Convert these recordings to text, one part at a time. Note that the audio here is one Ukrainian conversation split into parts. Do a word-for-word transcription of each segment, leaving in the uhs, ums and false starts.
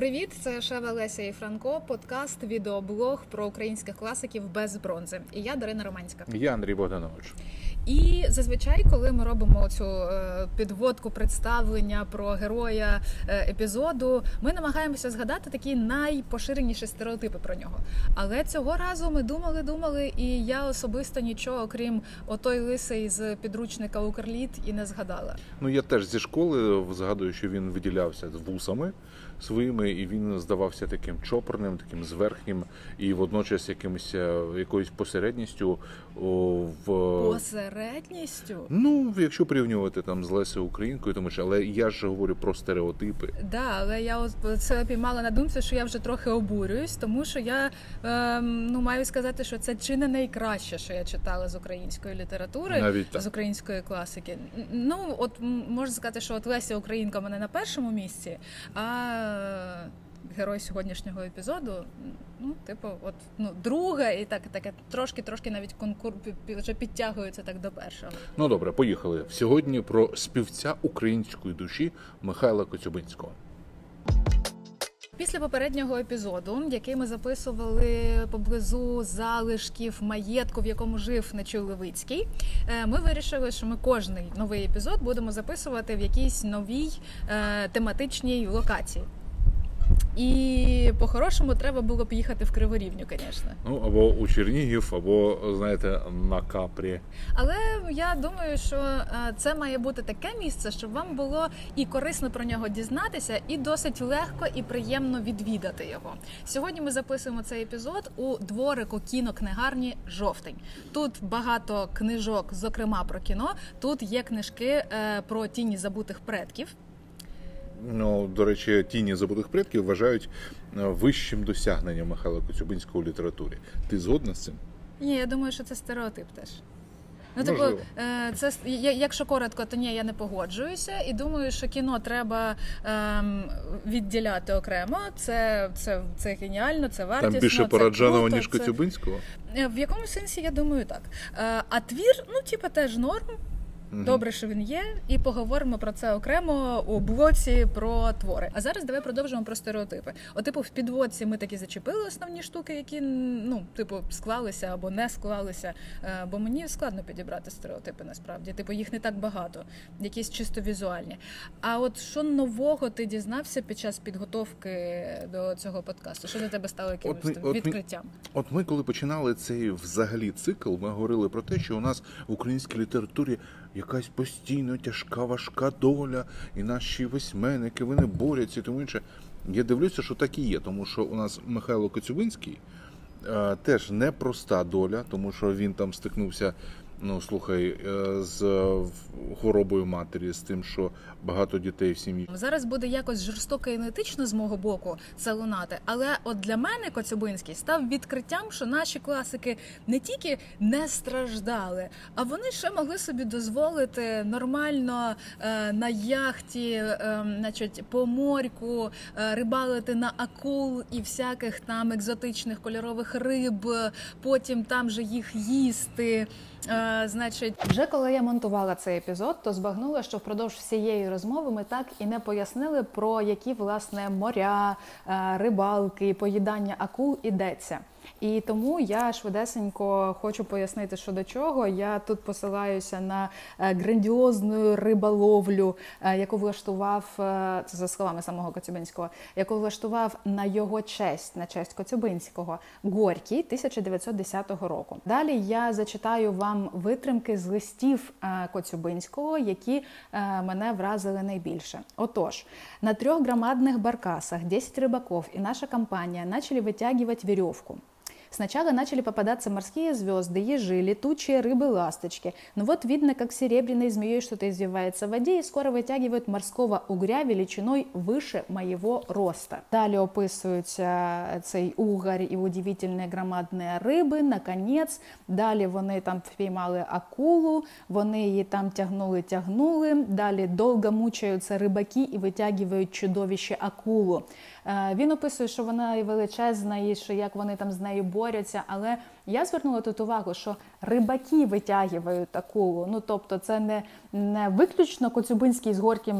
Привіт, це Шева, Леся і Франко, подкаст, відеоблог про українських класиків без бронзи. І я Дарина Романська. Я Андрій Богданович. І зазвичай, коли ми робимо цю підводку, представлення про героя епізоду, ми намагаємося згадати такі найпоширеніші стереотипи про нього. Але цього разу ми думали-думали, і я особисто нічого, окрім отой лисий з підручника «Укрліт», і не згадала. Ну, я теж зі школи згадую, що він виділявся з вусами своїми, і він здавався таким чопорним, таким зверхнім, і водночас якимось, якоюсь посередністю в... Посередністю? Ну, якщо порівнювати там з Лесею Українкою, тому що, але я ж говорю про стереотипи. Так, да, але я це піймала на думці, що я вже трохи обурююсь, тому що я, е, ну, маю сказати, що це чи не найкраще, що я читала з української літератури. Навіть так. З української класики. Ну, от можна сказати, що от Леся Українка в мене на першому місці, а герой сьогоднішнього епізоду, ну, типу, от, ну, друга, і так, таке трошки-трошки навіть конкур вже підтягується так до першого. Ну, добре, поїхали. Сьогодні про співця української душі Михайла Коцюбинського. Після попереднього епізоду, який ми записували поблизу залишків маєтку, в якому жив Нечулевицький, ми вирішили, що ми кожний новий епізод будемо записувати в якійсь новій е, тематичній локації. І по-хорошому треба було б їхати в Криворівню, звісно. Ну, або у Чернігів, або, знаєте, на Капрі. Але я думаю, що це має бути таке місце, щоб вам було і корисно про нього дізнатися, і досить легко і приємно відвідати його. Сьогодні ми записуємо цей епізод у дворику кінокнигарні «Жовтень». Тут багато книжок, зокрема про кіно. Тут є книжки про «Тіні забутих предків». Ну, до речі, «Тіні забутих предків» вважають вищим досягненням Михайла Коцюбинського у літературі. Ти згодна з цим? Ні, я думаю, що це стереотип теж. Ну, тобто, це, якщо коротко, то ні, я не погоджуюся. І думаю, що кіно треба ем, відділяти окремо. Це, це, це геніально, це вартісно. Там більше Параджанова, ніж Коцюбинського? Це... В якому сенсі, я думаю, так. А твір, ну, типу, теж норм. Добре, що він є, і поговоримо про це окремо у блоці про твори. А зараз давай продовжимо про стереотипи. О, типу, в підводці ми таки зачепили основні штуки, які, ну, типу, склалися або не склалися. Бо мені складно підібрати стереотипи, насправді. Типу, їх не так багато, якісь чисто візуальні. А от що нового ти дізнався під час підготовки до цього подкасту? Що для тебе стало якимось от, от, відкриттям? От ми, коли починали цей взагалі цикл, ми говорили про те, що у нас в українській літературі якась постійно тяжка, важка доля, і наші письменники, вони борються і тому інше. Я дивлюся, що так і є, тому що у нас Михайло Коцюбинський е, теж непроста доля, тому що він там стикнувся, ну, слухай, е, з хворобою матері, з тим, що багато дітей в сім'ї. Зараз буде якось жорстоко і неетично з мого боку це лунати, але от для мене Коцюбинський став відкриттям, що наші класики не тільки не страждали, а вони ще могли собі дозволити нормально е, на яхті, е, значить, по морьку, е, рибалити на акул і всяких там екзотичних кольорових риб, потім там же їх їсти. Е, значить, вже коли я монтувала цей епізод, то збагнула, що впродовж всієї розмови ми так і не пояснили, про які, власне, моря, рибалки, поїдання акул ідеться. І тому я швидесенько хочу пояснити, що до чого. Я тут посилаюся на грандіозну риболовлю, яку влаштував, це за словами самого Коцюбинського, яку влаштував на його честь, на честь Коцюбинського, Горький тисяча дев'ятсот десятого року. Далі я зачитаю вам витримки з листів Коцюбинського, які мене вразили найбільше. Отож, на трьох громадних баркасах десять рибаков і наша компанія начали витягувати веревку. Сначала начали попадаться морские звезды, ежи, летучие рыбы-ласточки. Но вот видно, как серебряной змеей что-то извивается в воде и скоро вытягивают морского угря величиной выше моего роста. Далее описуються цей угорь и удивительные громадные рыбы. Наконец, далі вони там впіймали акулу, вони її там тягнули-тягнули. Далі довго мучаються рибаки і витягують чудовище акулу. Він описує, що вона величезна і що як вони там з нею борються, але Я звернула тут увагу, що рибаки витягують акулу. Ну, тобто це не, не виключно Коцюбинський з Горьким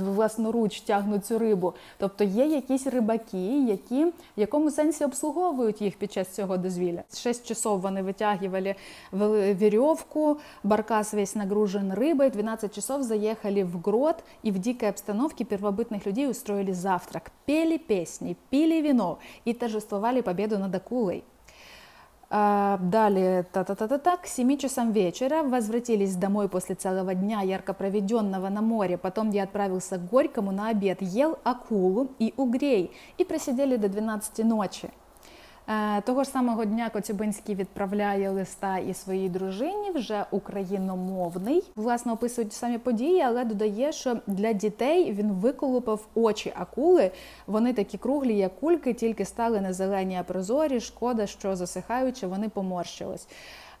власноруч тягнуть цю рибу. Тобто є якісь рибаки, які в якому сенсі обслуговують їх під час цього дозвілля. Шесть часов вони витягували веревку, баркас весь нагружен рыбой, двенадцать часов заехали в грот и в дикой обстановке первобытных людей устроили завтрак, пели песни, пили вино и торжествовали победу над акулой. А далее, та-та-та-та-та, к семи часам вечера возвратились домой после целого дня, ярко проведенного на море. Потом я отправился к Горькому на обед, ел акулу и угрей, и просидели до двенадцати ночи. Того ж самого дня Коцюбинський відправляє листа і своїй дружині, вже україномовний. Власне, описують самі події, але додає, що для дітей він виколупав очі акули. Вони такі круглі, як кульки, тільки стали не зелені, а прозорі. Шкода, що засихаючи, вони поморщились.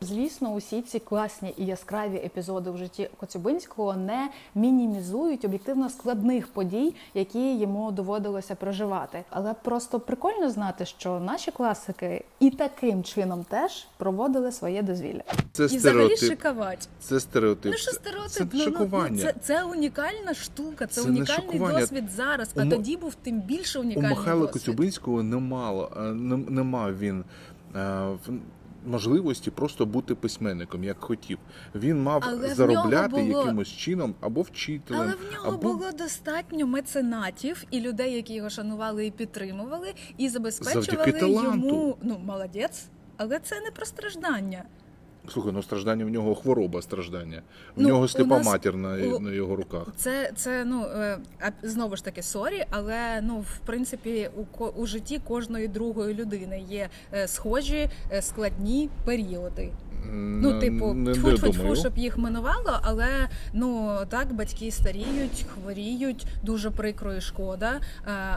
Звісно, усі ці класні і яскраві епізоди в житті Коцюбинського не мінімізують об'єктивно складних подій, які йому доводилося проживати. Але просто прикольно знати, що наші класики і таким чином теж проводили своє дозвілля. Це і взагалі шикувати. Це стереотип. Ну що стереотип? Це шикування. Це, це унікальна штука, це, це унікальний досвід зараз, а у... тоді був тим більше унікальний досвід. У Михайла Коцюбинського не мало, не, не мав він... А, в... можливості просто бути письменником, як хотів. Він мав але заробляти було... якимось чином або вчителем. Але в нього або... було достатньо меценатів і людей, які його шанували і підтримували, і забезпечували йому... Ну, молодець, але це не про страждання. Слухай, ну страждання в нього хвороба страждання. В ну, нього сліпа нас... матір на, на його руках. Це, це ну, знову ж таки, сорі, але, ну, в принципі, у, у житті кожної другої людини є схожі складні періоди. Ну, типу, тьфу-тьфу-тьфу, щоб їх минувало, але, ну, так, батьки старіють, хворіють, дуже прикро і шкода,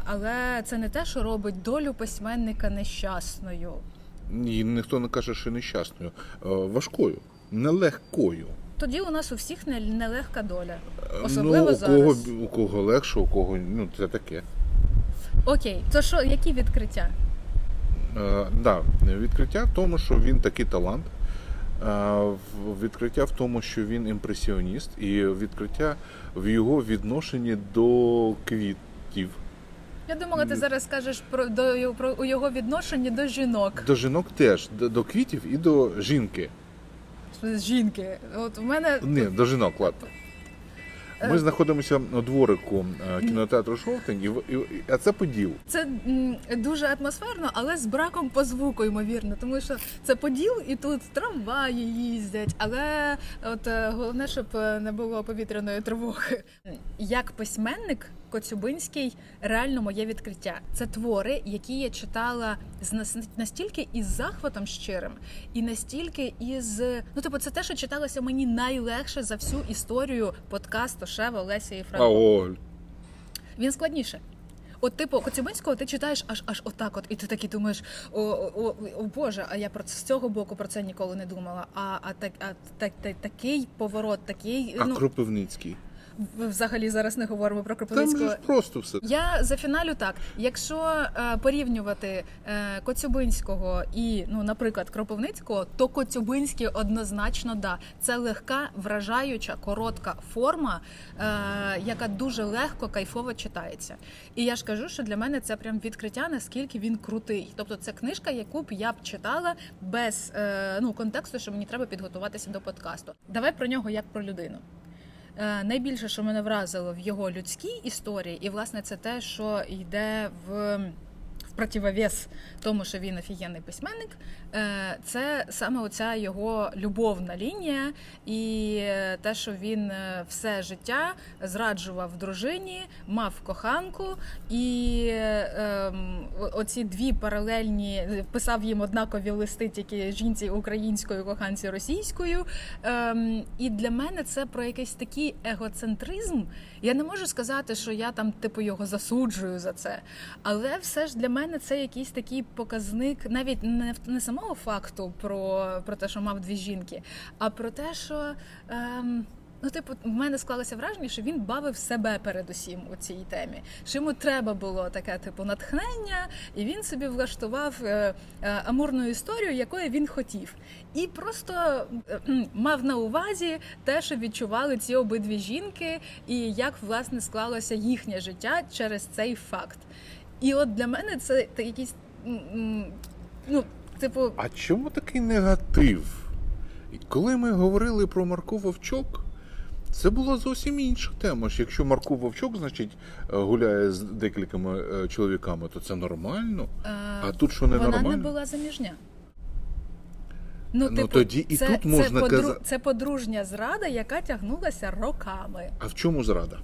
але це не те, що робить долю письменника нещасною. І ніхто не каже, що нещасною. Важкою, нелегкою. Тоді у нас у всіх нелегка доля. Особливо ну, у зараз. Кого, у кого легше, у кого... Ну, це таке. Окей. То що, які відкриття? Е, да, відкриття в тому, що він такий талант. Е, відкриття в тому, що він імпресіоніст. І відкриття в його відношенні до квітів. Я думала, ти зараз скажеш про, до, про його відношення до жінок. До жінок теж, до, до квітів і до жінки. Жінки. От у мене... Ні, до жінок, ладно. Ми знаходимося на дворику кінотеатру «Шолтингів», а це Поділ. Це дуже атмосферно, але з браком по звуку, ймовірно, тому що це Поділ і тут трамваї їздять, але от головне, щоб не було повітряної тривоги. Як письменник Коцюбинський реально моє відкриття. Це твори, які я читала настільки із захватом щирим, і настільки із... Ну, типу, це те, що читалося мені найлегше за всю історію подкасту Шева, Леся і Франко. Аоль. Він складніше. От, типу, Коцюбинського ти читаєш аж аж отак от, і ти таки думаєш, о, о, о Боже, а я про це, з цього боку про це ніколи не думала. А, а, так, а так, так, такий поворот, такий... А ну... Кропивницький. Взагалі зараз не говоримо про Кропивницького. Там просто все. Я зафіналю так. Якщо е, порівнювати е, Коцюбинського і, ну, наприклад, Кропивницького, то Коцюбинський однозначно, да. Це легка, вражаюча, коротка форма, е, яка дуже легко, кайфово читається. І я ж кажу, що для мене це прям відкриття, наскільки він крутий. Тобто це книжка, яку б я б читала без е, ну, контексту, що мені треба підготуватися до подкасту. Давай про нього як про людину. Найбільше, що мене вразило в його людській історії, і, власне, це те, що йде в, в противовес тому, що він офігенний письменник, це саме оця його любовна лінія і те, що він все життя зраджував дружині, мав коханку і ем, оці дві паралельні, писав їм однакові листи тільки жінці українською, коханці російською. Ем, і для мене це про якийсь такий егоцентризм. Я не можу сказати, що я там типу його засуджую за це, але все ж для мене це якийсь такий показник, навіть не в не самого факту про, про те, що мав дві жінки, а про те, що ем, Ну, типу, в мене склалося враження, що він бавив себе передусім у цій темі. Що йому треба було таке, типу, натхнення, і він собі влаштував е, е, амурну історію, якої він хотів. І просто е, е, мав на увазі те, що відчували ці обидві жінки, і як, власне, склалося їхнє життя через цей факт. І от для мене це якийсь, ну, типу... А чому такий негатив? Коли ми говорили про Марко Вовчок, це була зовсім інша тема. Якщо Марко Вовчок, значить, гуляє з декількома чоловіками, то це нормально. А, а тут що не вона нормально? Вона не була заміжня. Ну, ну типу, тоді і це, тут це можна подру... казати. Це подружня зрада, яка тягнулася роками. А в чому зрада?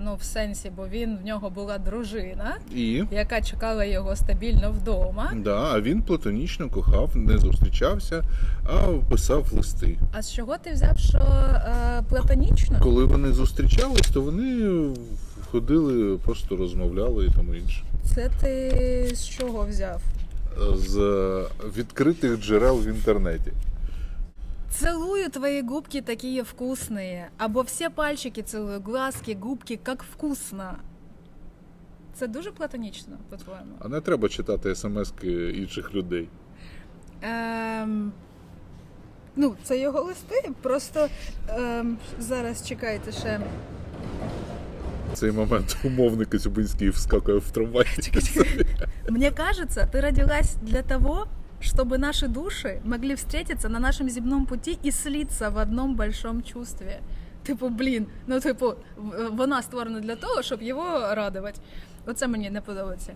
Ну, в сенсі, бо він, в нього була дружина, і? Яка чекала його стабільно вдома. Да, а він платонічно кохав, не зустрічався, а писав листи. А з чого ти взяв, що е, платонічно? Коли вони зустрічались, то вони ходили, просто розмовляли і тому інше. Це ти з чого взяв? З відкритих джерел в інтернеті. Целую твои губки, такие вкусные. Або все пальчики целую, глазки, губки, как вкусно. Це дуже платонічно, по-твоєму? А не треба читати смски інших людей. Ем... Ну, це його листи. Просто ем... зараз чекайте ще. В цей момент умовник Коцюбинський вскакує в трамвай. Мне кажется, ты родилась для того, чтобы наши души могли встретиться на нашем земном пути и слиться в одном большом чувстве. Типу, блін, ну типу, вона створена для того, щоб його радувати. Оце мені не подобається.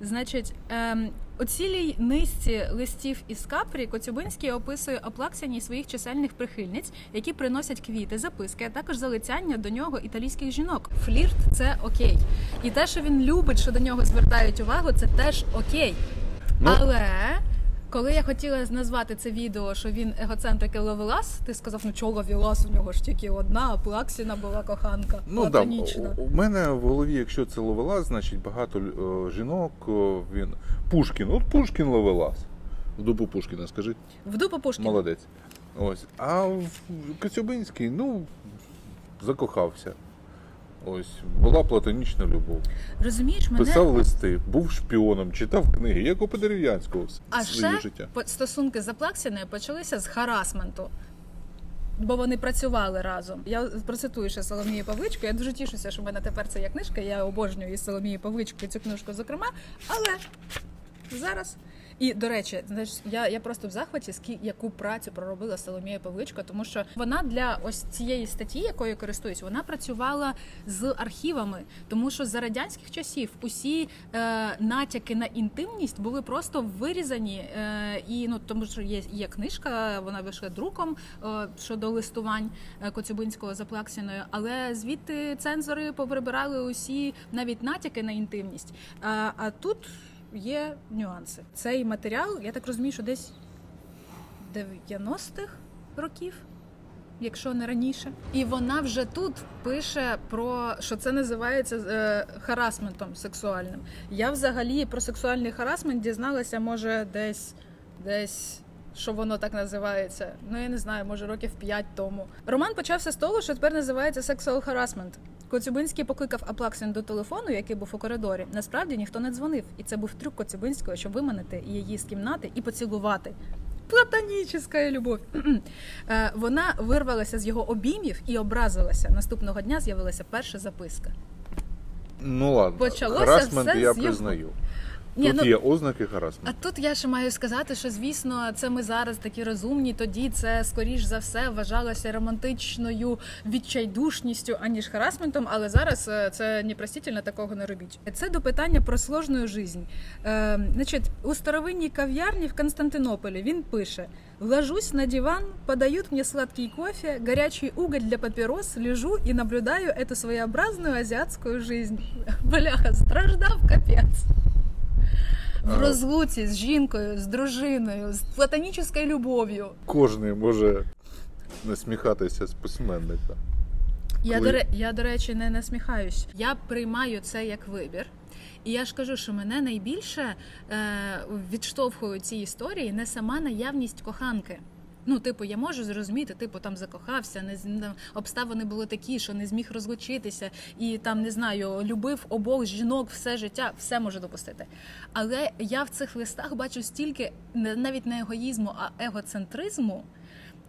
Значить, ем, у цілій низці листів із Капрі Коцюбинський описує Аплаксіні своїх чисельних прихильниць, які приносять квіти, записки, а також залицяння до нього італійських жінок. Флірт – це окей. І те, що він любить, що до нього звертають увагу, це теж окей. Але... Коли я хотіла назвати це відео, що він егоцентрик і ловелас, ти сказав, ну чого ловелас, у нього ж тільки одна, а Плаксіна була коханка, ну, платонічна. Да, у мене в голові, якщо це ловелас, значить багато о, жінок, о, він... Пушкін, от Пушкін ловелас. В дупу Пушкіна, скажи. В дупу Пушкіна. Молодець. Ось. А Коцюбинський, ну, закохався. Ось, була платонічна любов. Розумієш, мене... Писав листи, був шпіоном, читав книги, як у Подерев'янського своє життя. А ще стосунки з Аплаксіною почалися з харасменту, бо вони працювали разом. Я процитую ще Соломію Павличку, я дуже тішуся, що в мене тепер це є книжка, я обожнюю і Соломію Павличку, і цю книжку зокрема, але зараз... І, до речі, я, я просто в захваті, скі, яку працю проробила Соломія Павличко, тому що вона для ось цієї статті, якою користуюсь, вона працювала з архівами, тому що за радянських часів усі е, натяки на інтимність були просто вирізані, е, і, ну, тому що є, є книжка, вона вийшла друком е, щодо листувань Коцюбинського з Аплаксіною, але звідти цензори поприбирали усі навіть натяки на інтимність, а, а тут... Є нюанси. Цей матеріал, я так розумію, що десь дев'яностих років, якщо не раніше. І вона вже тут пише про, що це називається е, харасментом сексуальним. Я взагалі про сексуальний харасмент дізналася, може, десь, десь, що воно так називається. Ну, я не знаю, може, років п'ять тому. Роман почався з того, що тепер називається «Sexual Harassment». Коцюбинський покликав Аплаксіну до телефону, який був у коридорі. Насправді ніхто не дзвонив. І це був трюк Коцюбинського, щоб виманити її з кімнати і поцілувати. Платонічна любов. Вона вирвалася з його обіймів і образилася. Наступного дня з'явилася перша записка. Ну ладно, почалося харасмент все я признаю. Тут Ні, ну, є ознаки харасменту. А тут я ще маю сказати, що, звісно, це ми зараз такі розумні, тоді це, скоріш за все, вважалося романтичною відчайдушністю, аніж харасментом, але зараз це непростительно, такого не робіть. Це до питання про сложну жизнь. Е, значить, у старовинній кав'ярні в Константинополі він пише: «Ложусь на диван, подают мне сладкий кофе, горячий уголь для папирос, лежу и наблюдаю эту своеобразную азиатскую жизнь». Бляха, страждав капець. В розлуці з жінкою, з дружиною, з платонічною любов'ю. Кожний може насміхатися з письменника. Я, Коли... до, я, до речі, не насміхаюсь. Я приймаю це як вибір. І я ж кажу, що мене найбільше е, відштовхує у цій історії не сама наявність коханки. Ну, типу, я можу зрозуміти, типу, там закохався, не, обставини були такі, що не зміг розлучитися, і там, не знаю, любив обох жінок все життя, все можу допустити. Але я в цих листах бачу стільки, навіть не егоїзму, а егоцентризму,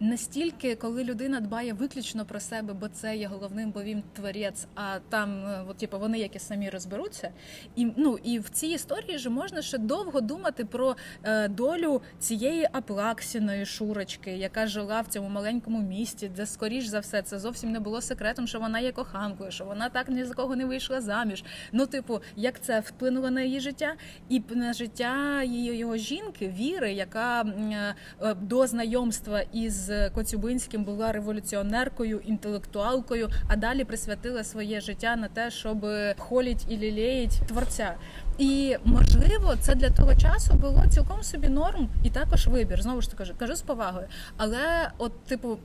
настільки, коли людина дбає виключно про себе, бо це є головним, бо він творець, а там от, типу, вони якісь самі розберуться. І, ну, і в цій історії ж можна ще довго думати про е, долю цієї Аплаксіної Шурочки, яка жила в цьому маленькому місті, де, скоріш за все, це зовсім не було секретом, що вона є коханкою, що вона так ні за кого не вийшла заміж. Ну, типу, як це вплинуло на її життя і на життя її, його жінки, Віри, яка е, е, до знайомства із з Коцюбинським була революціонеркою, інтелектуалкою, а далі присвятила своє життя на те, щоб холіть і лілеїть творця. І, можливо, це для того часу було цілком собі норм і також вибір. Знову ж таки, кажу, кажу з повагою. Але, от, типу,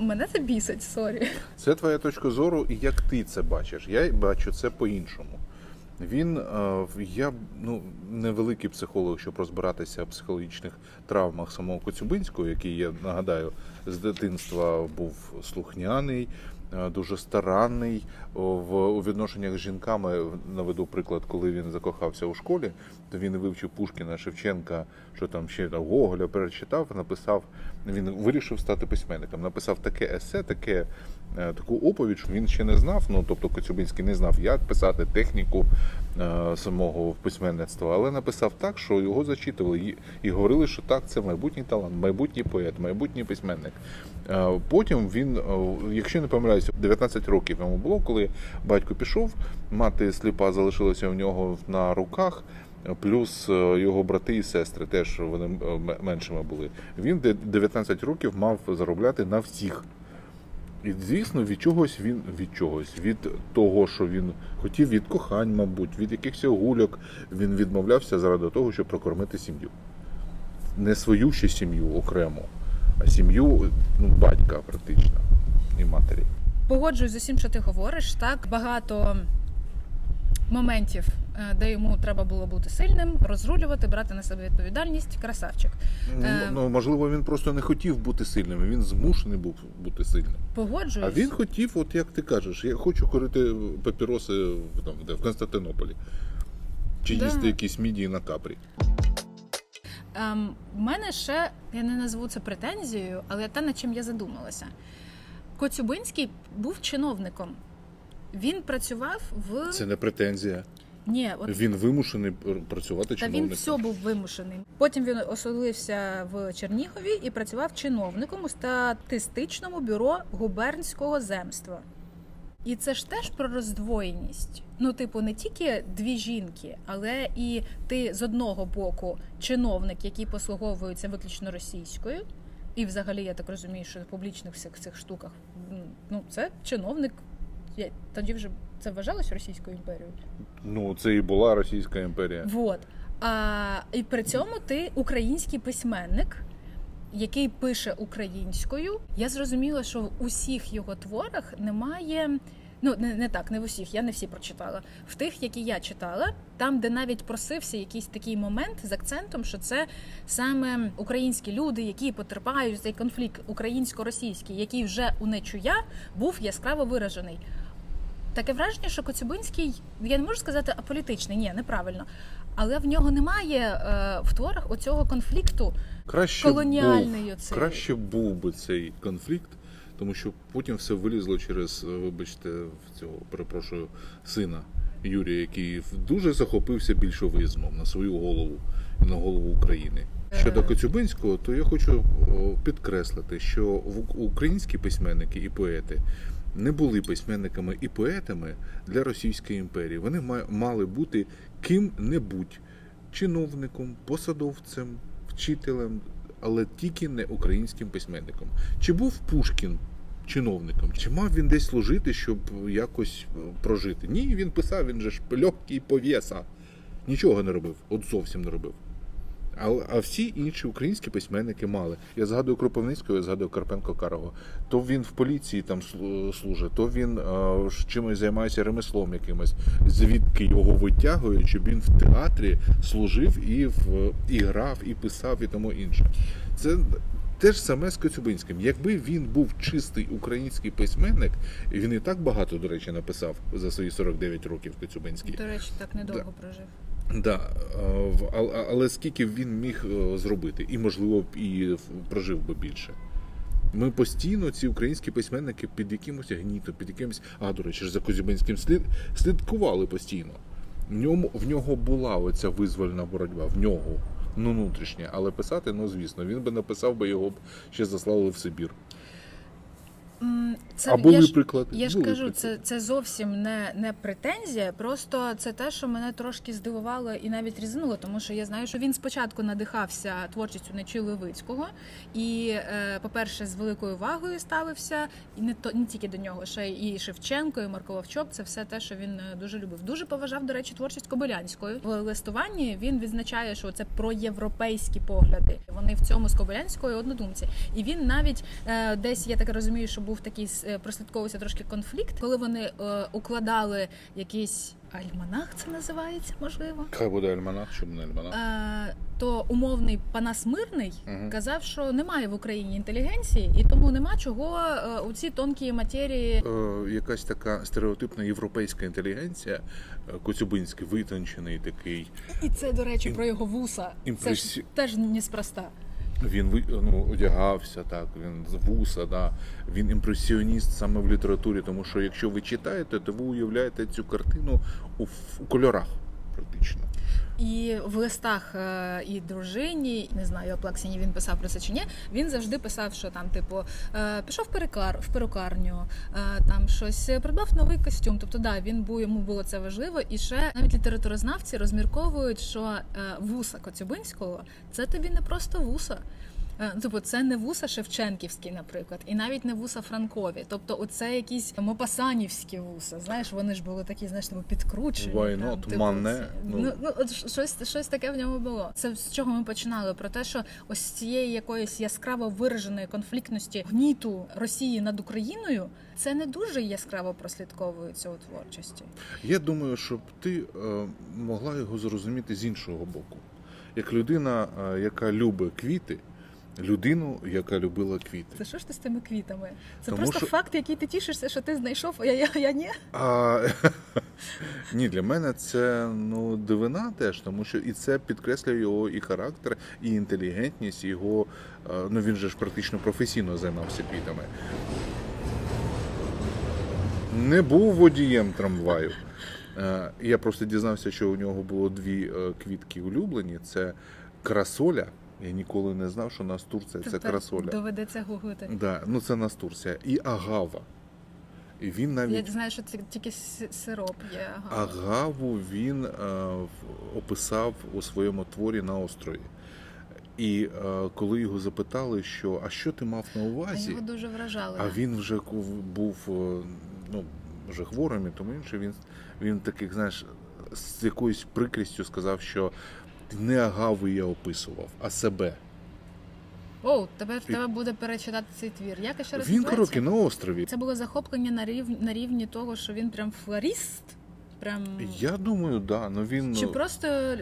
мене це бісить, сорі. Це твоя точка зору, і як ти це бачиш. Я бачу це по-іншому. Він, я ну, невеликий психолог, щоб розбиратися в психологічних травмах самого Коцюбинського, який, я нагадаю, з дитинства був слухняний, дуже старанний в, у відношеннях з жінками. Наведу приклад, коли він закохався у школі, то він вивчив Пушкіна, Шевченка, що там ще Гоголя перечитав, написав, він вирішив стати письменником, написав таке есе, таке, таку оповідь, що він ще не знав, ну, тобто Коцюбинський не знав, як писати техніку е, самого письменництва, але написав так, що його зачитували і, і говорили, що так, це майбутній талант, майбутній поет, майбутній письменник. Е, потім він, е, якщо не помиляюся, дев'ятнадцять років йому було, коли батько пішов, мати сліпа залишилася у нього на руках, плюс його брати і сестри, теж вони меншими були. Він дев'ятнадцять років мав заробляти на всіх. І, звісно, від чогось він, від чогось, від того, що він хотів, від кохань, мабуть, від якихось гульок, він відмовлявся заради того, щоб прокормити сім'ю. Не свою ще сім'ю окремо, а сім'ю, ну, батька практично і матері. Погоджуюсь з усім, що ти говориш, так, багато моментів, де йому треба було бути сильним, розрулювати, брати на себе відповідальність, красавчик. Ну, ну, можливо, він просто не хотів бути сильним, він змушений був бути сильним. Погоджуюсь. А він хотів, от як ти кажеш, я хочу курити папіроси там, де, в Константинополі, чи да. їсти якісь мідії на Капрі. Ем, в мене ще, я не назву це претензією, але те, над чим я задумалася. Коцюбинський був чиновником. Він працював в... Це не претензія. Ні, от... Він вимушений працювати чиновником. Та він все був вимушений. Потім він оселився в Чернігові і працював чиновником у статистичному бюро губернського земства. І це ж теж про роздвоєність. Ну, типу, не тільки дві жінки, але і ти з одного боку чиновник, який послуговується виключно російською, і взагалі, я так розумію, що в публічних всіх цих штуках, ну, це чиновник. Я, тоді вже це вважалось Російською імперією? Ну, це і була Російська імперія. Вот. А, і при цьому ти український письменник, який пише українською. Я зрозуміла, що в усіх його творах немає... Ну, не, не так, не в усіх, я не всі прочитала. В тих, які я читала, там, де навіть просився якийсь такий момент з акцентом, що це саме українські люди, які потерпають цей конфлікт українсько-російський, який вже у «Нечуя» був яскраво виражений. Таке враження, що Коцюбинський, я не можу сказати аполітичний, ні, неправильно, але в нього немає е, в творах оцього конфлікту краще колоніальної. Був, цей. Краще був би цей конфлікт, тому що потім все вилізло через, вибачте, цього, перепрошую, сина Юрія, який дуже захопився більшовизмом на свою голову і на голову України. Щодо Коцюбинського, то я хочу підкреслити, що українські письменники і поети не були письменниками і поетами для Російської імперії. Вони мали бути ким-небудь – чиновником, посадовцем, вчителем, але тільки не українським письменником. Чи був Пушкін чиновником? Чи мав він десь служити, щоб якось прожити? Ні, він писав, він же ж легкий повєса. Нічого не робив, от зовсім не робив. А, а всі інші українські письменники мали. Я згадую Кропивницького, я згадую Карпенко-Карова. То він в поліції там служить, то він а, чимось займається ремеслом якимось. Звідки його витягують, щоб він в театрі служив і, в, і грав, і писав, і тому інше. Це Те ж саме з Коцюбинським. Якби він був чистий український письменник, він і так багато, до речі, написав за свої сорок дев'ять років Коцюбинський. До речі, так недовго прожив. Да, але скільки він міг зробити, і, можливо, і прожив би більше. Ми постійно, ці українські письменники, під якимось гнітом, під якимось, а, до речі, за Коцюбинським слід, слідкували постійно. В ньому, в нього була оця визвольна боротьба, в нього, ну, внутрішня, але писати, ну, звісно, він би написав, бо його б ще заслали в Сибір. Це, а були я приклади? Я ж були кажу, це, це зовсім не, не претензія, просто це те, що мене трошки здивувало і навіть різануло, тому що я знаю, що він спочатку надихався творчістю Нечулевицького і, по-перше, з великою увагою ставився, і не, то, не тільки до нього, ще і Шевченко, і Марко Вовчок, це все те, що він дуже любив. Дуже поважав, до речі, творчість Кобилянської. В листуванні він відзначає, що це проєвропейські погляди. Вони в цьому з Кобилянською однодумці. І він навіть десь, я так розумію, що був такий, прослідковувався трошки конфлікт, коли вони е, укладали якийсь альманах, це називається, можливо? Хай буде альманах, щоб не альманах. Е, то умовний Панас Мирний угу. казав, що немає в Україні інтелігенції, і тому нема чого е, у ці тонкі матерії. Е, якась така стереотипна європейська інтелігенція, Коцюбинський, витончений такий. І це, до речі, Ін... про його вуса. Імпресі... Це ж теж неспроста. Він ну, одягався, так, він з вуса, да. Він імпресіоніст саме в літературі, тому що якщо ви читаєте, то ви уявляєте цю картину у, у кольорах практично. І в листах і дружині, не знаю, Аплаксіні він писав про це чи ні, він завжди писав, що там, типу, пішов в перукарню, там щось, придбав новий костюм. Тобто, да, він був, йому було це важливо. І ще навіть літературознавці розмірковують, що вуса Коцюбинського – це тобі не просто вуса. Тобто це не вуса шевченківські, наприклад, і навіть не вуса франкові. Тобто оце якісь мопасанівські вуса, знаєш, вони ж були такі, знаєш, підкручені. Why not? Там, типу, Мане? Ну, ну от щось, щось таке в ньому було. Це з чого ми починали, про те, що ось цієї якоїсь яскраво вираженої конфліктності гніту Росії над Україною, це не дуже яскраво прослідковується у творчості. Я думаю, щоб ти е, могла його зрозуміти з іншого боку. Як людина, е, яка любить квіти, людину, яка любила квіти. Це що ж ти з тими квітами? Це тому просто що... факт, який ти тішишся, що ти знайшов, а я, я, я ні? А... ні, для мене це ну, дивина теж, тому що і це підкреслює його і характер, і інтелігентність, і його... Ну, він же ж практично професійно займався квітами. Не був водієм трамваю. Я просто дізнався, що у нього було дві квітки улюблені. Це красоля. Я ніколи не знав, що настурція – це красоля. Доведеться гуглити. Да, ну це настурція. І агава. І він навіть... Я знаю, що це тільки сироп є агава. Агаву він е, описав у своєму творі «На острові». І е, коли його запитали, що, а що ти мав на увазі? А його дуже вражали. А він вже був ну, вже хворим і тому інше. Він, він таких, знаєш, з якоюсь прикрістю сказав, що не агаву я описував, а себе. О, тепер в тебе буде перечитати цей твір. Як ще раз він короткий, «На острові». Це було захоплення на рівні, на рівні того, що він прям флорист? Прям... Я думаю, так. Да, но він... Чи просто,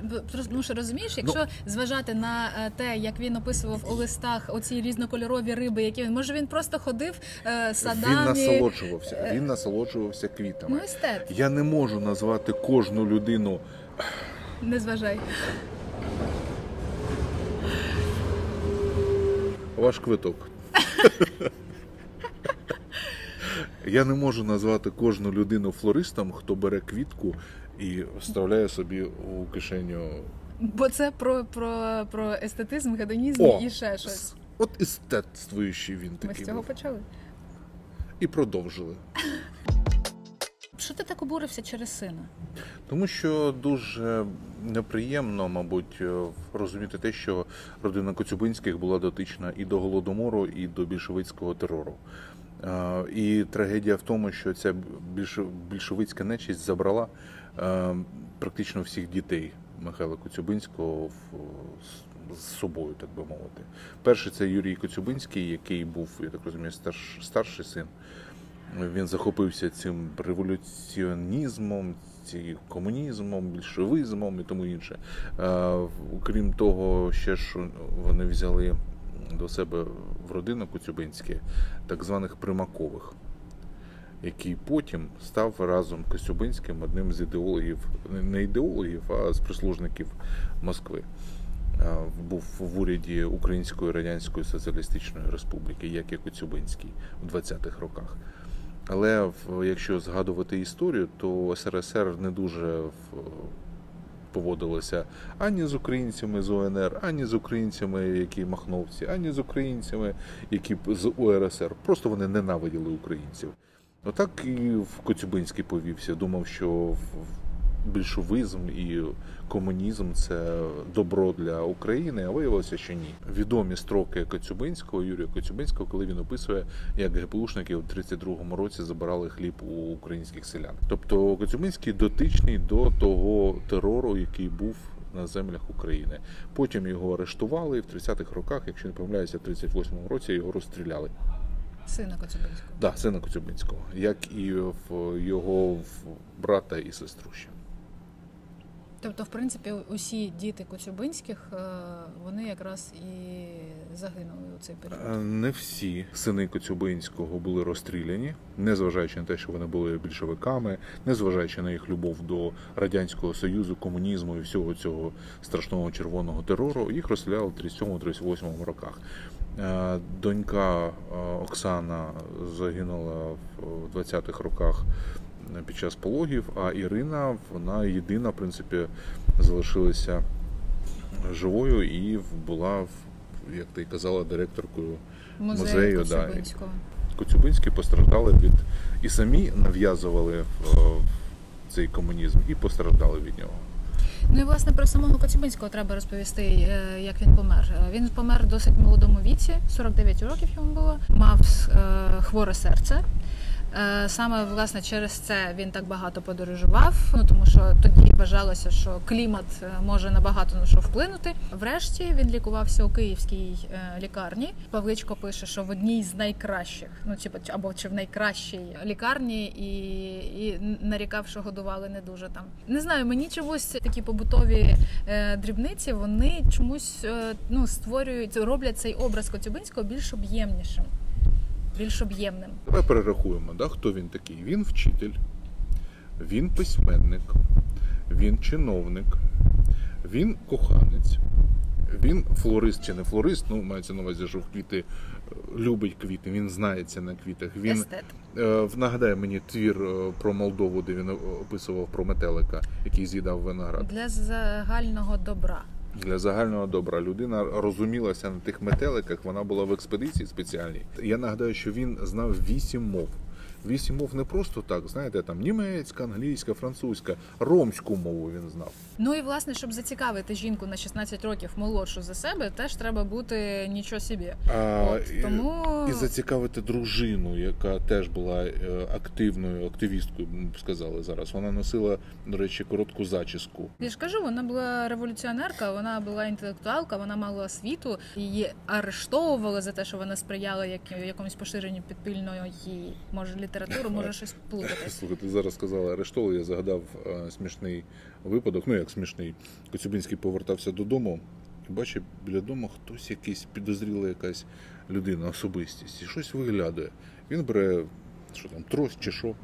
ну, що розумієш, якщо но... зважати на те, як він описував у листах оці різнокольорові риби, які він... Може, він просто ходив е, садами... Він насолоджувався, е... він насолоджувався квітами. Ну, естет. Я не можу назвати кожну людину... Не зважай. Ваш квиток. Я не можу назвати кожну людину флористом, хто бере квітку і вставляє собі у кишеню. Бо це про, про, про естетизм, гедонізм О, і ще щось. От естетствуючий він такий. Ми з цього був. Почали. І продовжили. Що ти так обурився через сина? Тому що дуже неприємно, мабуть, розуміти те, що родина Коцюбинських була дотична і до Голодомору, і до більшовицького терору. І трагедія в тому, що ця більшовицька нечисть забрала практично всіх дітей Михайла Коцюбинського з собою, так би мовити. Перший – це Юрій Коцюбинський, який був, я так розумію, старш, старший син. Він захопився цим революціонізмом, цим комунізмом, більшовизмом і тому інше. Крім того, ще ж вони взяли до себе в родину Коцюбинські так званих Примакових, який потім став разом з Коцюбинським одним з ідеологів, не ідеологів, а з прислужників Москви. Був в уряді Української Радянської Соціалістичної Республіки, як і Коцюбинський, у двадцятих роках. Але якщо згадувати історію, то СРСР не дуже поводилося ані з українцями з ОНР, ані з українцями, які махновці, ані з українцями, які з УРСР. Просто вони ненавиділи українців. Отак і Коцюбинський повівся. Думав, що більшовизм і комунізм – це добро для України, а виявилося, що ні. Відомі строки Коцюбинського, Юрія Коцюбинського, коли він описує, як ГПУшники в тридцять другому році забирали хліб у українських селян. Тобто Коцюбинський дотичний до того терору, який був на землях України. Потім його арештували і в тридцятих роках, якщо не помиляюся, в тридцять восьмому році його розстріляли. Сина Коцюбинського. Так, да, сина Коцюбинського, як і в його брата і сестру ще. Тобто, в принципі, усі діти Коцюбинських, вони якраз і загинули у цей період? Не всі сини Коцюбинського були розстріляні, незважаючи на те, що вони були більшовиками, незважаючи на їх любов до Радянського Союзу, комунізму і всього цього страшного червоного терору, їх розстріляли в тридцять сьомому - тридцять восьмому роках. Донька Оксана загинула в двадцятих роках під час пологів, а Ірина, вона єдина, в принципі, залишилася живою і була, як ти казала, директоркою музею, музею Коцюбинського. Да. Коцюбинські постраждали від... І самі нав'язували цей комунізм, і постраждали від нього. Ну і, власне, про самого Коцюбинського треба розповісти, як він помер. Він помер в досить молодому віці, сорок дев'ять років йому було, мав хворе серце. Саме, власне, через це він так багато подорожував, ну, тому що тоді вважалося, що клімат може набагато на що вплинути. Врешті він лікувався у київській лікарні. Павличко пише, що в одній з найкращих, ну, чи, або чи в найкращій лікарні, і, і нарікав, що годували не дуже там. Не знаю, мені чомусь такі побутові е, дрібниці, вони чомусь е, ну, створюють, роблять цей образ Коцюбинського більш об'ємнішим. більш об'ємним. Давай перерахуємо, да, хто він такий. Він вчитель, він письменник, він чиновник, він коханець, він флорист чи не флорист, ну, мається на увазі, що в квіти, любить квіти, він знається на квітах. Він, естет. Е, нагадає мені твір про Молдову, де він описував про метелика, який з'їдав виноград. Для загального добра. Для загального добра. Людина розумілася на тих метеликах, вона була в експедиції спеціальній. Я нагадаю, що він знав вісім мов. Вісім мов не просто так, знаєте, там німецька, англійська, французька, ромську мову він знав. Ну і, власне, щоб зацікавити жінку на шістнадцять років молодшу за себе, теж треба бути нічого собі. А, От, тому... І зацікавити дружину, яка теж була активною, активісткою, ми б сказали зараз. Вона носила, до речі, коротку зачіску. Я ж кажу, вона була революціонерка, вона була інтелектуалка, вона мала освіту. Її арештовували за те, що вона сприяла якомусь поширенню підпільної, може, літературу, може щось плутати. Слухайте, зараз сказала арештовували, я загадав е, смішний випадок, ну як смішний. Коцюбинський повертався додому і бачив біля дому хтось якийсь підозріла якась людина, особистість, і щось виглядає. Він бере, що там, трос чи що,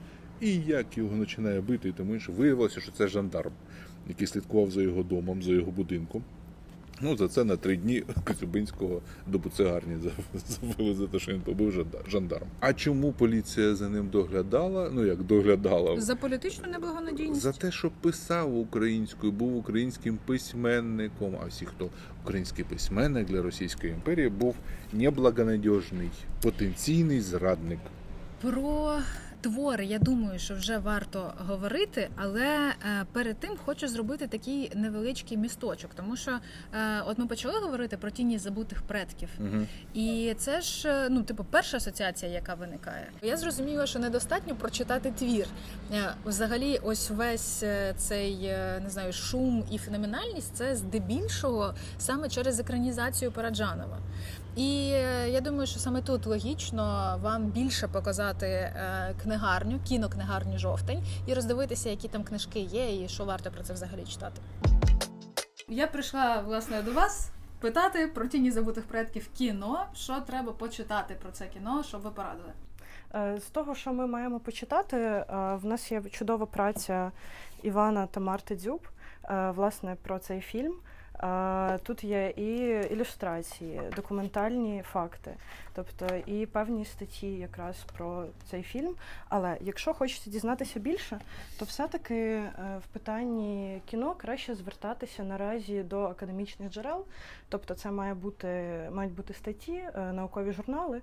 і як його починає бити, і тому інше. Виявилося, що це жандарм, який слідкував за його домом, за його будинком. Ну, за це на три дні Коцюбинського до буцегарні завели за те, що він побив жандарм. А чому поліція за ним доглядала? Ну, як доглядала? За політичну неблагонадійність? За те, що писав українською, був українським письменником. А всі, хто український письменник для Російської імперії, був неблагонадійний, потенційний зрадник. Про... твори, я думаю, що вже варто говорити, але перед тим хочу зробити такий невеличкий місточок, тому що от ми почали говорити про «Тіні забутих предків». Угу. І це ж, ну, типу, перша асоціація, яка виникає. Я зрозуміла, що недостатньо прочитати твір. Взагалі, ось весь цей, не знаю, шум і феноменальність – це здебільшого саме через екранізацію Параджанова. І я думаю, що саме тут логічно вам більше показати книгарню, кінокнигарню «Жовтень» і роздивитися, які там книжки є і що варто про це взагалі читати. Я прийшла, власне, до вас питати про «Тіні забутих предків» кіно. Що треба почитати про це кіно, щоб ви порадили? З того, що ми маємо почитати, в нас є чудова праця Івана та Марти Дзюб, власне, про цей фільм. Тут є і ілюстрації, документальні факти, тобто і певні статті якраз про цей фільм. Але якщо хочете дізнатися більше, то все-таки в питанні кіно краще звертатися наразі до академічних джерел. Тобто це має бути, мають бути статті, наукові журнали.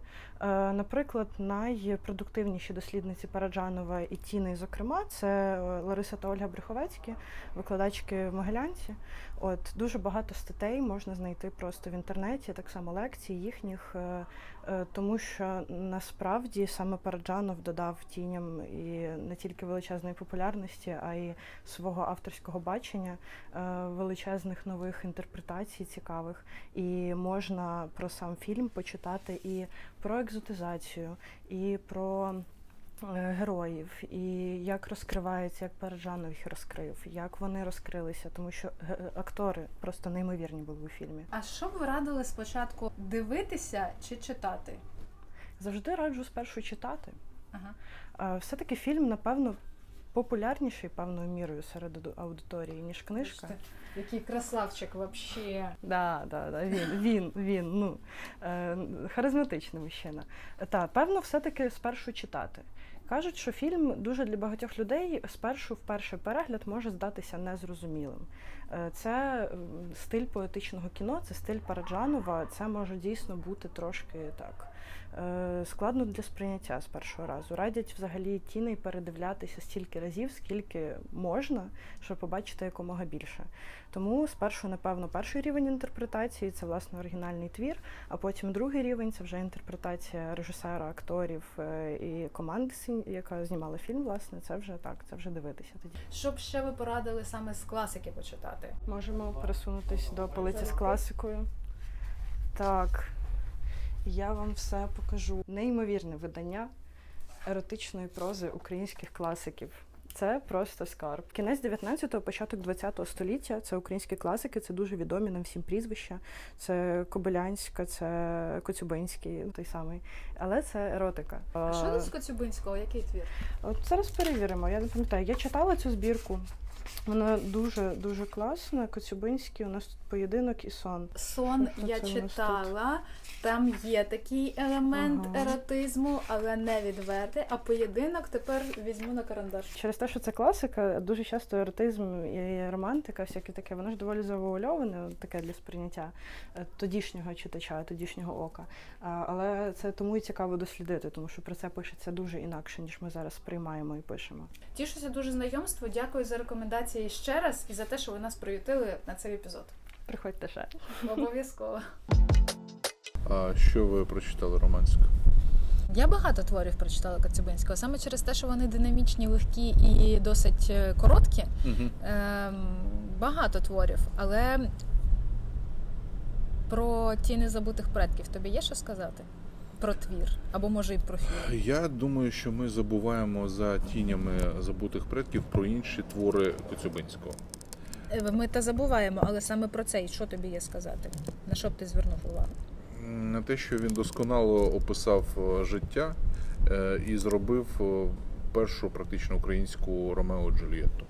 Наприклад, найпродуктивніші дослідниці Параджанова і Тіни, зокрема, це Лариса та Ольга Бреховецькі, викладачки в Могилянці. От, дуже багато статей можна знайти просто в інтернеті, так само лекцій їхніх, тому що насправді саме Параджанов додав Тіням і не тільки величезної популярності, а й свого авторського бачення, величезних нових інтерпретацій цікавих. І можна про сам фільм почитати і про екзотизацію, і про героїв, і як розкривається, як Параджанов їх розкрив, як вони розкрилися, тому що актори просто неймовірні були у фільмі. А що б ви радили спочатку дивитися чи читати? Завжди раджу спершу читати. Ага. Все-таки фільм, напевно, популярніший певною мірою серед аудиторії, ніж книжка. Який красавчик вообще. Да, да, да, він, він, він, ну, харизматичний мужчина. Та, певно, все-таки спершу читати. Кажуть, що фільм дуже для багатьох людей спершу в перший перегляд може здатися незрозумілим. Це стиль поетичного кіно, це стиль Параджанова, це може дійсно бути трошки так складно для сприйняття з першого разу. Радять взагалі Тіни передивлятися стільки разів, скільки можна, щоб побачити якомога більше. Тому спершу, напевно, перший рівень інтерпретації – це, власне, оригінальний твір, а потім другий рівень – це вже інтерпретація режисера, акторів і команди, яка знімала фільм, власне, це вже так, це вже дивитися тоді. Щоб ще ви порадили саме з класики почитати? Можемо пересунутися до полиці з класикою. Так, я вам все покажу. Неймовірне видання еротичної прози українських класиків. Це просто скарб. Кінець дев'ятнадцятого, початок двадцятого століття. Це українські класики, це дуже відомі нам всім прізвища. Це Кобилянська, це Коцюбинський, той самий. Але це еротика. А що з Коцюбинського? Який твір? От зараз перевіримо. Я не пам'ятаю. Я читала цю збірку. Вона дуже-дуже класна. Коцюбинський, у нас тут «Поєдинок» і «Сон». «Сон» я читала. Там є такий елемент ага. еротизму, але не відвертий. А «Поєдинок» тепер візьму на карандаш. Через те, що це класика, дуже часто еротизм і романтика, всяке таке, воно ж доволі завуальоване, таке для сприйняття тодішнього читача, тодішнього ока. Але це тому і цікаво дослідити, тому що про це пишеться дуже інакше, ніж ми зараз сприймаємо і пишемо. Тішуся дуже знайомству. Дякую за рекомендації ще раз і за те, що ви нас приютили на цей епізод. Приходьте ще. Обов'язково. А що ви прочитали Романського? Я багато творів прочитала Коцюбинського, саме через те, що вони динамічні, легкі і досить короткі. Угу. Ем, багато творів, але про «Тіні забутих предків» тобі є що сказати? Про твір, або може і про фільм? Я думаю, що ми забуваємо за «Тінями забутих предків» про інші твори Коцюбинського. Ми та забуваємо, але саме про це. І що тобі є сказати? На що б ти звернув увагу? На те, що він досконало описав життя і зробив першу практично українську Ромео і Джульєтту.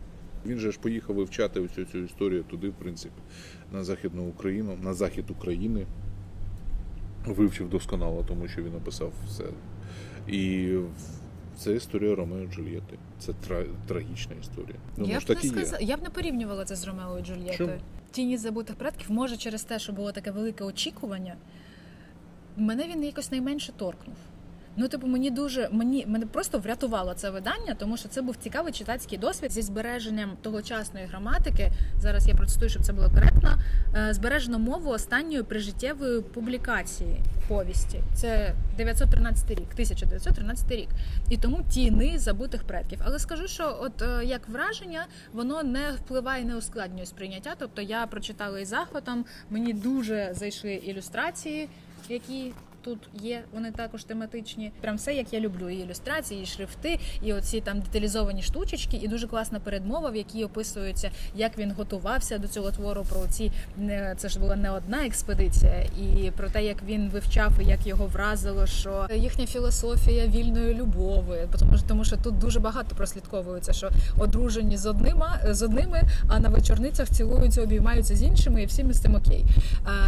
Він же ж поїхав вивчати усю цю історію туди, в принципі, на Західну Україну, на захід України. Вивчив досконало, тому що він описав все. І це історія Ромео і Джульєтти. Це тра- трагічна історія. Ну, я, б не сказ... я б не порівнювала це з Ромео і Джульєттою. «Тіні забутих предків», може через те, що було таке велике очікування, мене він якось найменше торкнув. Ну, типу, мені дуже, мені, мене просто врятувало це видання, тому що це був цікавий читацький досвід зі збереженням тогочасної граматики. Зараз я процитую, щоб це було коректно. Збережено мову останньої прижиттєвої публікації повісті. Це дев'ятсот тринадцятий рік, тисяча дев'ятсот тринадцятий рік. І тому «Тіни забутих предків». Але скажу, що от як враження, воно не впливає, не ускладнює сприйняття. Тобто я прочитала із захватом, мені дуже зайшли ілюстрації, які тут є, вони також тематичні. Прям все, як я люблю, і ілюстрації, і шрифти, і оці там деталізовані штучечки, і дуже класна передмова, в якій описується, як він готувався до цього твору, про ці, це ж була не одна експедиція, і про те, як він вивчав, і як його вразило, що їхня філософія вільної любови, тому, тому що тут дуже багато прослідковується, що одружені з одними, з одними, а на вечорницях цілуються, обіймаються з іншими, і всім з цим окей.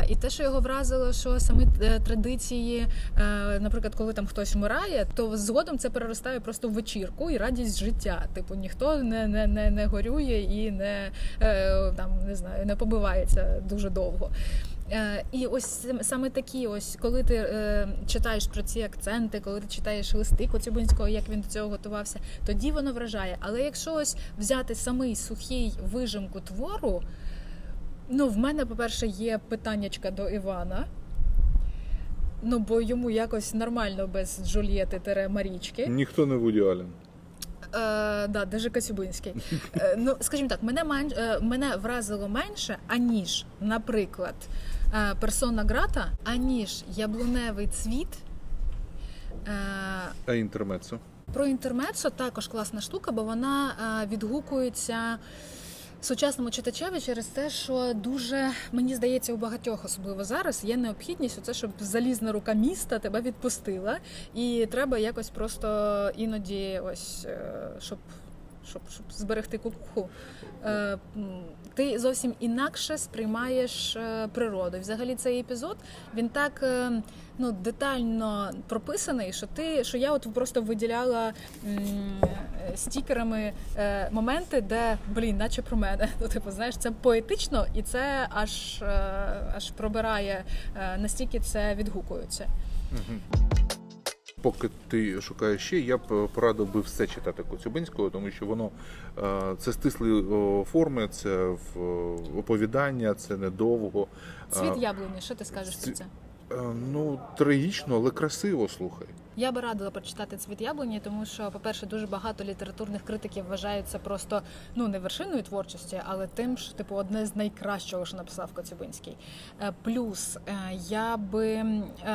І те, що його вразило, що саме традиції, наприклад, коли там хтось вмирає, то згодом це переростає просто в вечірку і радість життя. Типу, ніхто не, не, не, не горює і не, там, не, знаю, не побивається дуже довго. І ось саме такі, ось коли ти е, читаєш про ці акценти, коли ти читаєш листи Коцюбинського, як він до цього готувався, тоді воно вражає. Але якщо ось взяти самий сухий вижимку твору, ну в мене, по-перше, є питаннячка до Івана. Ну бо йому якось нормально без Джульєти тире Марічки. Ніхто не Вуді Аллен. Так, е, да, даже Коцюбинський. Е, ну, скажімо так, мене, мен, е, мене вразило менше, аніж, наприклад, е, Персона Грата, аніж Яблуневий цвіт. Е, а Інтермецо? Про Інтермецо також класна штука, бо вона е, відгукується сучасному читачеві через те, що дуже, мені здається, у багатьох, особливо зараз, є необхідність у це, щоб залізна рука міста тебе відпустила, і треба якось просто іноді, ось, щоб, щоб, щоб зберегти кукуху, ти зовсім інакше сприймаєш природу. Взагалі цей епізод, він так, ну, детально прописаний, що ти, що я от просто виділяла м- стікерами е- моменти, де, блін, наче про мене. Ну, типу, знаєш, це поетично, і це аж, е- аж пробирає, е- настільки це відгукується. Угу. Поки ти шукаєш ще, я б порадив би все читати Коцюбинського, тому що воно, це стислі форми, це оповідання, це недовго. Цвіт яблуні, що ти скажеш про це? Ну, трагічно, але красиво, слухай. Я би радила прочитати «Цвіт яблуні», тому що, по-перше, дуже багато літературних критиків вважаються просто, ну, не вершиною творчості, але тим, що, типу, одне з найкращого, що написав Коцюбинський. Плюс я би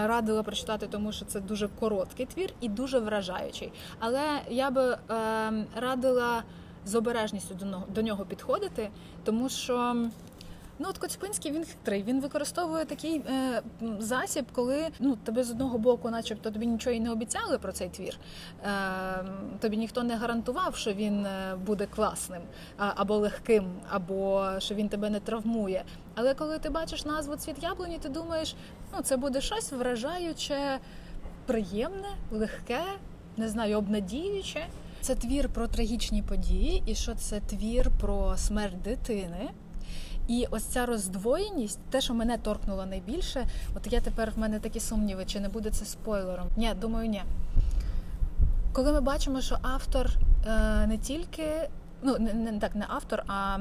радила прочитати, тому що це дуже короткий твір і дуже вражаючий. Але я би радила з обережністю до нього підходити, тому що... Ну, от Коцюбинський, він хитрий, він використовує такий е, засіб, коли, ну, тебе з одного боку, начебто, тобі нічого і не обіцяли про цей твір, е, тобі ніхто не гарантував, що він буде класним, або легким, або що він тебе не травмує. Але коли ти бачиш назву «Цвіт яблуні», ти думаєш, ну, це буде щось вражаюче, приємне, легке, не знаю, обнадіюче. Це твір про трагічні події, і що це твір про смерть дитини. І ось ця роздвоєність, те, що мене торкнуло найбільше, от я тепер, в мене такі сумніви, чи не буде це спойлером? Ні, думаю, ні. Коли ми бачимо, що автор е, не тільки, ну, не, не так, не автор, а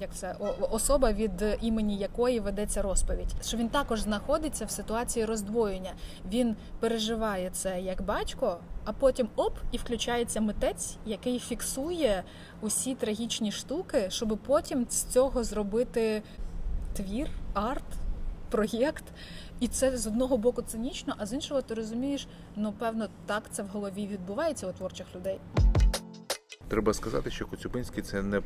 як це, особа, від імені якої ведеться розповідь, що він також знаходиться в ситуації роздвоєння. Він переживає це як батько, а потім оп, і включається митець, який фіксує усі трагічні штуки, щоб потім з цього зробити твір, арт, проєкт. І це з одного боку цинічно, а з іншого ти розумієш, ну, певно, так це в голові відбувається у творчих людей. Треба сказати, що Коцюбинський – це не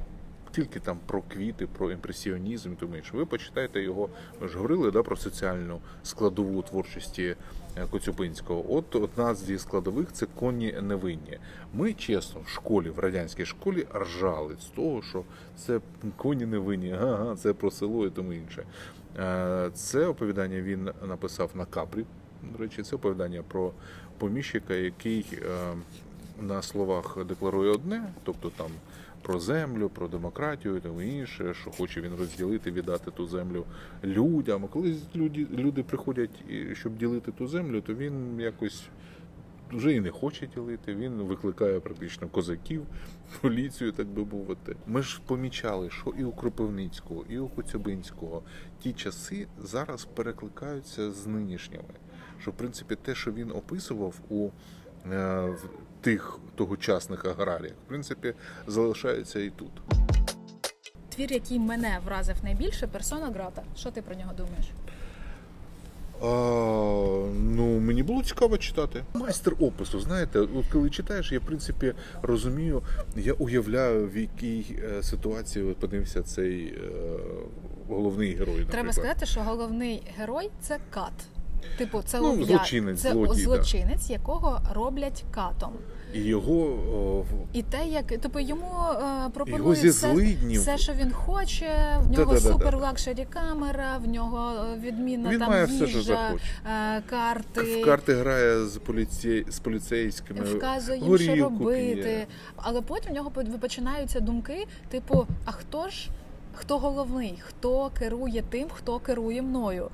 тільки там про квіти, про імпресіонізм, тому що ви почитаєте його, ми ж говорили, да, про соціальну складову творчості Коцюбинського. От одна зі складових – це коні невинні. Ми, чесно, в школі, в радянській школі ржали з того, що це коні невинні, ага, це про село і тому інше. Це оповідання він написав на Капрі. До речі, це оповідання про поміщика, який на словах декларує одне, тобто там про землю, про демократію і тому інше, що хоче він розділити, віддати ту землю людям. А коли люди, люди приходять, щоб ділити ту землю, то він якось вже і не хоче ділити, він викликає практично козаків, поліцію, так би мовити. Ми ж помічали, що і у Кропивницького, і у Коцюбинського ті часи зараз перекликаються з нинішніми. Що, в принципі, те, що він описував у в тих тогочасних аграріях, в принципі, залишається і тут. Твір, який мене вразив найбільше – «Персона Грата». Що ти про нього думаєш? А, ну, мені було цікаво читати. Майстер опису, знаєте, от коли читаєш, я в принципі розумію, я уявляю, в якій ситуації опинився цей е, головний герой. Наприклад. Треба сказати, що головний герой – це кат. Типу, це ну, ув'я... злочинець, це злодій, злочинець, да. Якого роблять катом. І його о... і те, як тобто йому е, пропонують все, все, що він хоче. В нього супер-лакшері камера, в нього відмінна він там має їжа, все, е, карти. В карти грає з поліцей з поліцейськими, вказує їм, що робити. П'є. Але потім в нього починаються думки, типу, а хто ж? Хто головний, хто керує тим, хто керує мною.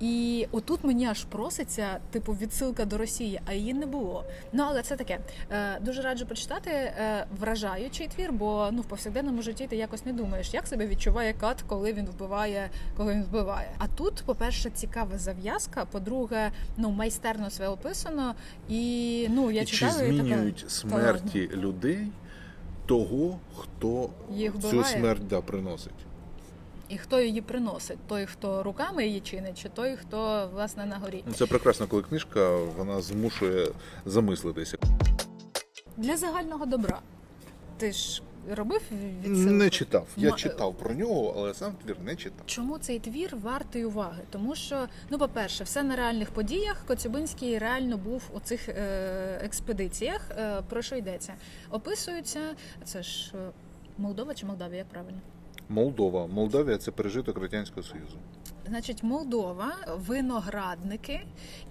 І отут мені аж проситься, типу, відсилка до Росії, а її не було. Ну, але це таке. Е, дуже раджу почитати е, вражаючий твір, бо ну, в повсякденному житті ти якось не думаєш, як себе відчуває кат, коли він вбиває, коли він вбиває. А тут, по-перше, цікава зав'язка, по-друге, ну, майстерно все описано. І, ну, я і читала, чи змінюють така... смерті та, людей? Того, хто цю смерть да, приносить. І хто її приносить? Той, хто руками її чинить, чи той, хто, власне, на горі? Це прекрасно, коли книжка, вона змушує замислитися. Для загального добра. Ти ж робив відсилку? Не читав. Я М- читав про нього, але сам твір не читав. Чому цей твір вартий уваги? Тому що, ну, по-перше, все на реальних подіях. Коцюбинський реально був у цих е- експедиціях. Е- про що йдеться? Описуються, це ж Молдова чи Молдавія, як правильно? Молдова. Молдавія – це пережиток Радянського Союзу. Значить, Молдова, виноградники,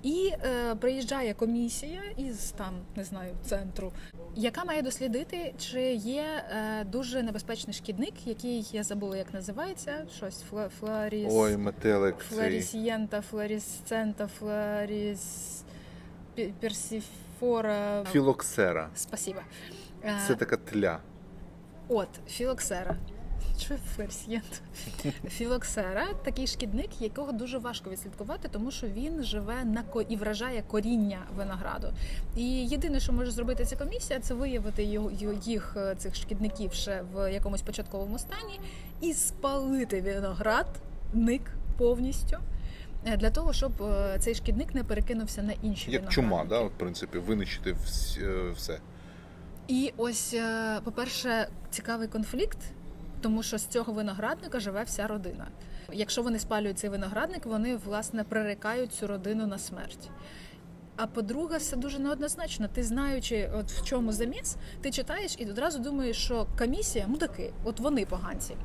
і е, приїжджає комісія із там, не знаю, центру, яка має дослідити, чи є е, дуже небезпечний шкідник, який я забула, як називається, щось фла, флоріс... Ой, метелик цей. Флорісієнта, флорісцента, флоріс... персіфора... Філоксера. Спасибо. Це така тля. От, філоксера. Чи флорісієнт? Філоксера – такий шкідник, якого дуже важко відслідкувати, тому що він живе на ко... і вражає коріння винограду. І єдине, що може зробити ця комісія, це виявити їх, цих шкідників, ще в якомусь початковому стані і спалити виноградник повністю. Для того, щоб цей шкідник не перекинувся на інші як виноградники. Як чума, да, в принципі, винищити все. І ось, по-перше, цікавий конфлікт. Тому що з цього виноградника живе вся родина. Якщо вони спалюють цей виноградник, вони, власне, прирікають цю родину на смерть. А по-друге, все дуже неоднозначно. Ти, знаючи, от в чому заміс, ти читаєш і одразу думаєш, що комісія – мудаки, от вони поганці.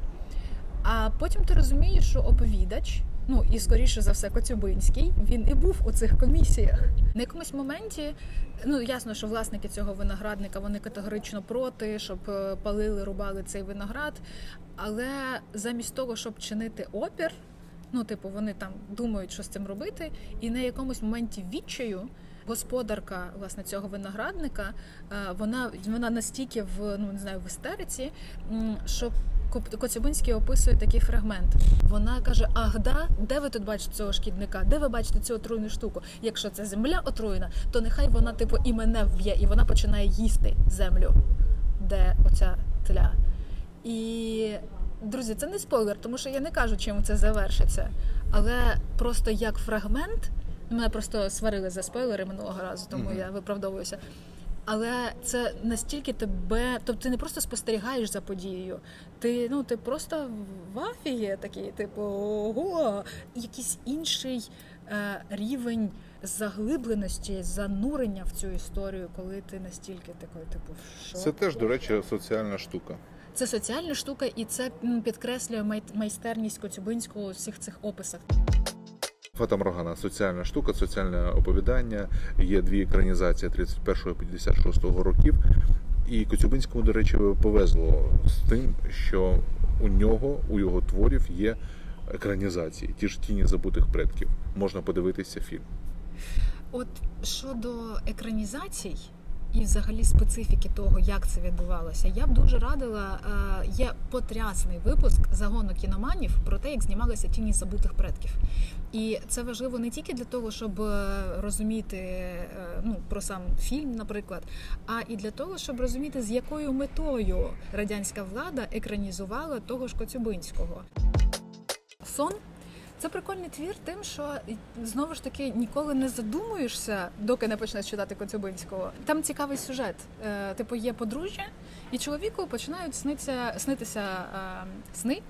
А потім ти розумієш, що оповідач, ну і, скоріше за все, Коцюбинський, він і був у цих комісіях. На якомусь моменті, ну ясно, що власники цього виноградника, вони категорично проти, щоб палили, рубали цей виноград, але замість того, щоб чинити опір, ну типу вони там думають, що з цим робити, і на якомусь моменті відчаю, господарка, власне, цього виноградника, вона, вона настільки в, ну, не знаю, в істериці, що Коцюбинський описує такий фрагмент. Вона каже, ах, да? Де ви тут бачите цього шкідника? Де ви бачите цю отруйну штуку? Якщо це земля отруєна, то нехай вона, типу, і мене вб'є, і вона починає їсти землю, де оця тля. І, друзі, це не спойлер, тому що я не кажу, чим це завершиться, але просто як фрагмент. Мене просто сварили за спойлери минулого разу, тому mm-hmm. я виправдовуюся. Але це настільки тебе... Тобто ти не просто спостерігаєш за подією, ти, ну, ти просто в афії такий, типу, ого! Якийсь інший е, рівень заглибленості, занурення в цю історію, коли ти настільки такий, типу, що? Це теж, до речі, соціальна штука. Це соціальна штука, і це підкреслює май... майстерність Коцюбинського у всіх цих описах. Фатам Рогана, соціальна штука, соціальне оповідання. Є дві екранізації тридцять першого п'ятдесят шостого років. І Коцюбинському, до речі, повезло з тим, що у нього, у його творів є екранізації. Ті ж «Тіні забутих предків». Можна подивитися фільм. От щодо екранізацій і взагалі специфіки того, як це відбувалося, я б дуже радила, є потрясний випуск загону кіноманів про те, як знімалися «Тіні забутих предків». І це важливо не тільки для того, щоб розуміти, ну, про сам фільм, наприклад, а і для того, щоб розуміти, з якою метою радянська влада екранізувала того ж Коцюбинського. Сон Це прикольний твір тим, що, знову ж таки, ніколи не задумуєшся, доки не почнеш читати Коцюбинського. Там цікавий сюжет. Е, типу, є подружжя, і чоловіку починають сниться, снитися е, сни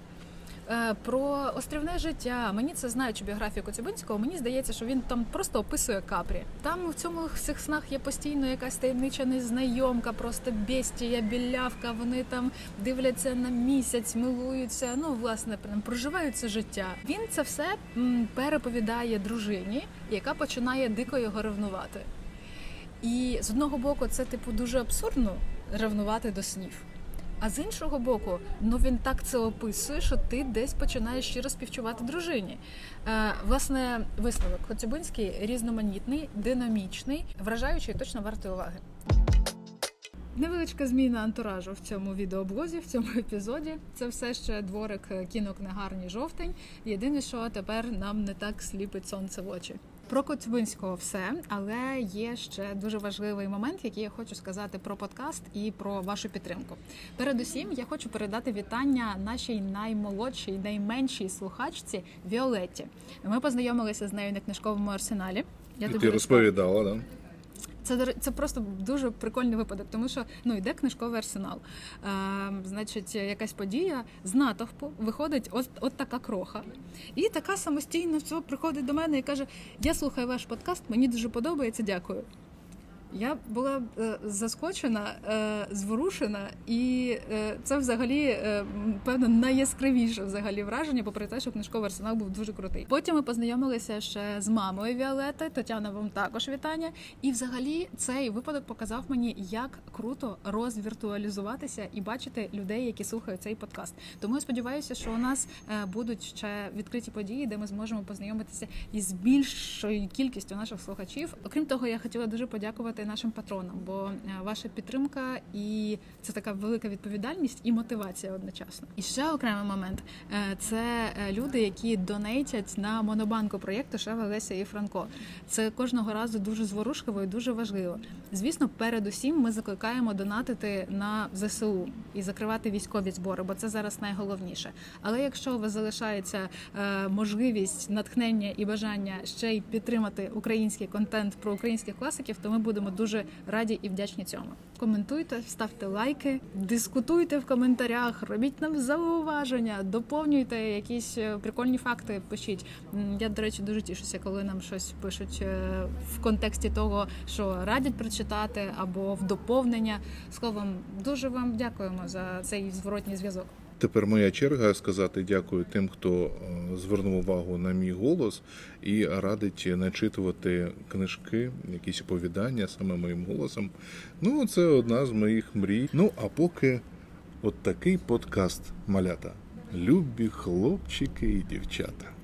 е, про острівне життя. Мені це, знаючи біографію Коцюбинського, мені здається, що він там просто описує Капрі. Там в цьому в цих снах є постійно якась таємнича незнайомка, просто бестія, білявка, вони там дивляться на місяць, милуються, ну, власне, проживають це життя. Він це все переповідає дружині, яка починає дико його ревнувати. І з одного боку це, типу, дуже абсурдно ревнувати до снів. А з іншого боку, ну він так це описує, що ти десь починаєш щиро співчувати дружині. Е, власне, висновок. Коцюбинський різноманітний, динамічний, вражаючий і точно вартий уваги. Невеличка зміна антуражу в цьому відеоблозі, в цьому епізоді. Це все ще дворик кінокнигарні «Жовтень». Єдине, що тепер нам не так сліпить сонце в очі. Про Коцюбинського все, але є ще дуже важливий момент, який я хочу сказати про подкаст і про вашу підтримку. Передусім, я хочу передати вітання нашій наймолодшій, найменшій слухачці Віолетті. Ми познайомилися з нею на книжковому арсеналі. Я тобі розповідала, так? Да? Це, це просто дуже прикольний випадок, тому що ну, йде книжковий арсенал. Е, значить, якась подія, з натовпу виходить от, от така кроха. І така самостійно все приходить до мене і каже, я слухаю ваш подкаст, мені дуже подобається, дякую. Я була е, заскочена, е, зворушена, і е, це взагалі, е, певно, найяскравіше взагалі враження, попри те, що книжковий арсенал був дуже крутий. Потім ми познайомилися ще з мамою Віолетти, Тетяна, вам також вітання. І взагалі цей випадок показав мені, як круто розвіртуалізуватися і бачити людей, які слухають цей подкаст. Тому я сподіваюся, що у нас е, будуть ще відкриті події, де ми зможемо познайомитися із більшою кількістю наших слухачів. Окрім того, я хотіла дуже подякувати нашим патронам, бо ваша підтримка і це така велика відповідальність і мотивація одночасно. І ще окремий момент – це люди, які донейтять на монобанку проєкту «Шева, Леся і Франко». Це кожного разу дуже зворушливо і дуже важливо. Звісно, передусім ми закликаємо донатити на ЗСУ і закривати військові збори, бо це зараз найголовніше. Але якщо у вас залишається можливість, натхнення і бажання ще й підтримати український контент про українських класиків, то ми будемо дуже раді і вдячні цьому. Коментуйте, ставте лайки, дискутуйте в коментарях, робіть нам зауваження, доповнюйте якісь прикольні факти, пишіть. Я, до речі, дуже тішуся, коли нам щось пишуть в контексті того, що радять прочитати або в доповнення. Словом, дуже вам дякуємо за цей зворотній зв'язок. Тепер моя черга сказати дякую тим, хто звернув увагу на мій голос і радить начитувати книжки, якісь оповідання саме моїм голосом. Ну, це одна з моїх мрій. Ну, а поки от такий подкаст, малята. Любі хлопчики і дівчата.